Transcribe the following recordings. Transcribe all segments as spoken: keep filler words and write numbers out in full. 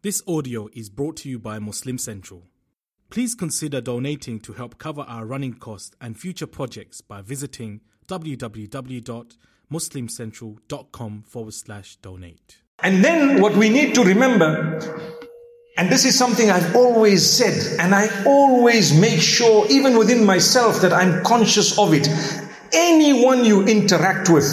This audio is brought to you by Muslim Central. Please consider donating to help cover our running costs and future projects by visiting www.muslimcentral.com forward slash donate. And then what we need to remember, and this is something I've always said, and I always make sure, even within myself, that I'm conscious of it. Anyone you interact with,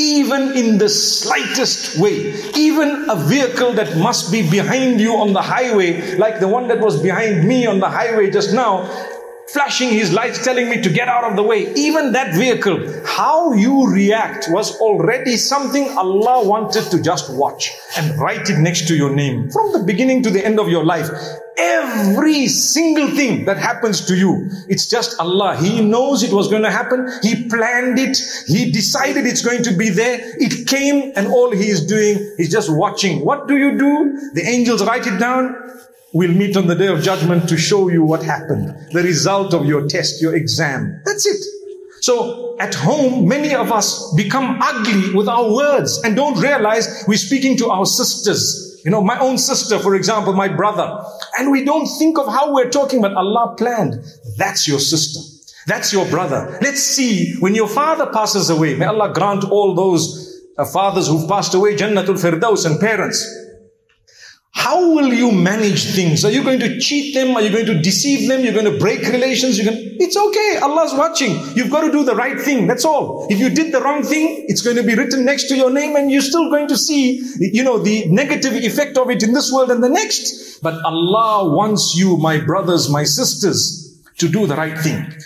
even in the slightest way, even a vehicle that must be behind you on the highway, like the one that was behind me on the highway just now, flashing his lights, telling me to get out of the way, even that vehicle, how you react was already something Allah wanted to just watch and write it next to your name. From the beginning to the end of your life, every single thing that happens to you, it's just Allah. He knows it was going to happen. He planned it. He decided it's going to be there. It came, and all He is doing is just watching. What do you do? The angels write it down. We'll meet on the day of judgment to show you what happened. The result of your test, your exam. That's it. So at home, many of us become ugly with our words and don't realize we're speaking to our sisters. You know, my own sister, for example, my brother. And we don't think of how we're talking, but Allah planned. That's your sister. That's your brother. Let's see, when your father passes away, may Allah grant all those uh, fathers who've passed away, Jannatul Firdaus, and parents. How will you manage things? Are you going to cheat them? Are you going to deceive them? You're going to break relations? You're going to... It's okay. Allah's watching. You've got to do the right thing. That's all. If you did the wrong thing, it's going to be written next to your name, and you're still going to see, you know, the negative effect of it in this world and the next. But Allah wants you, my brothers, my sisters, to do the right thing.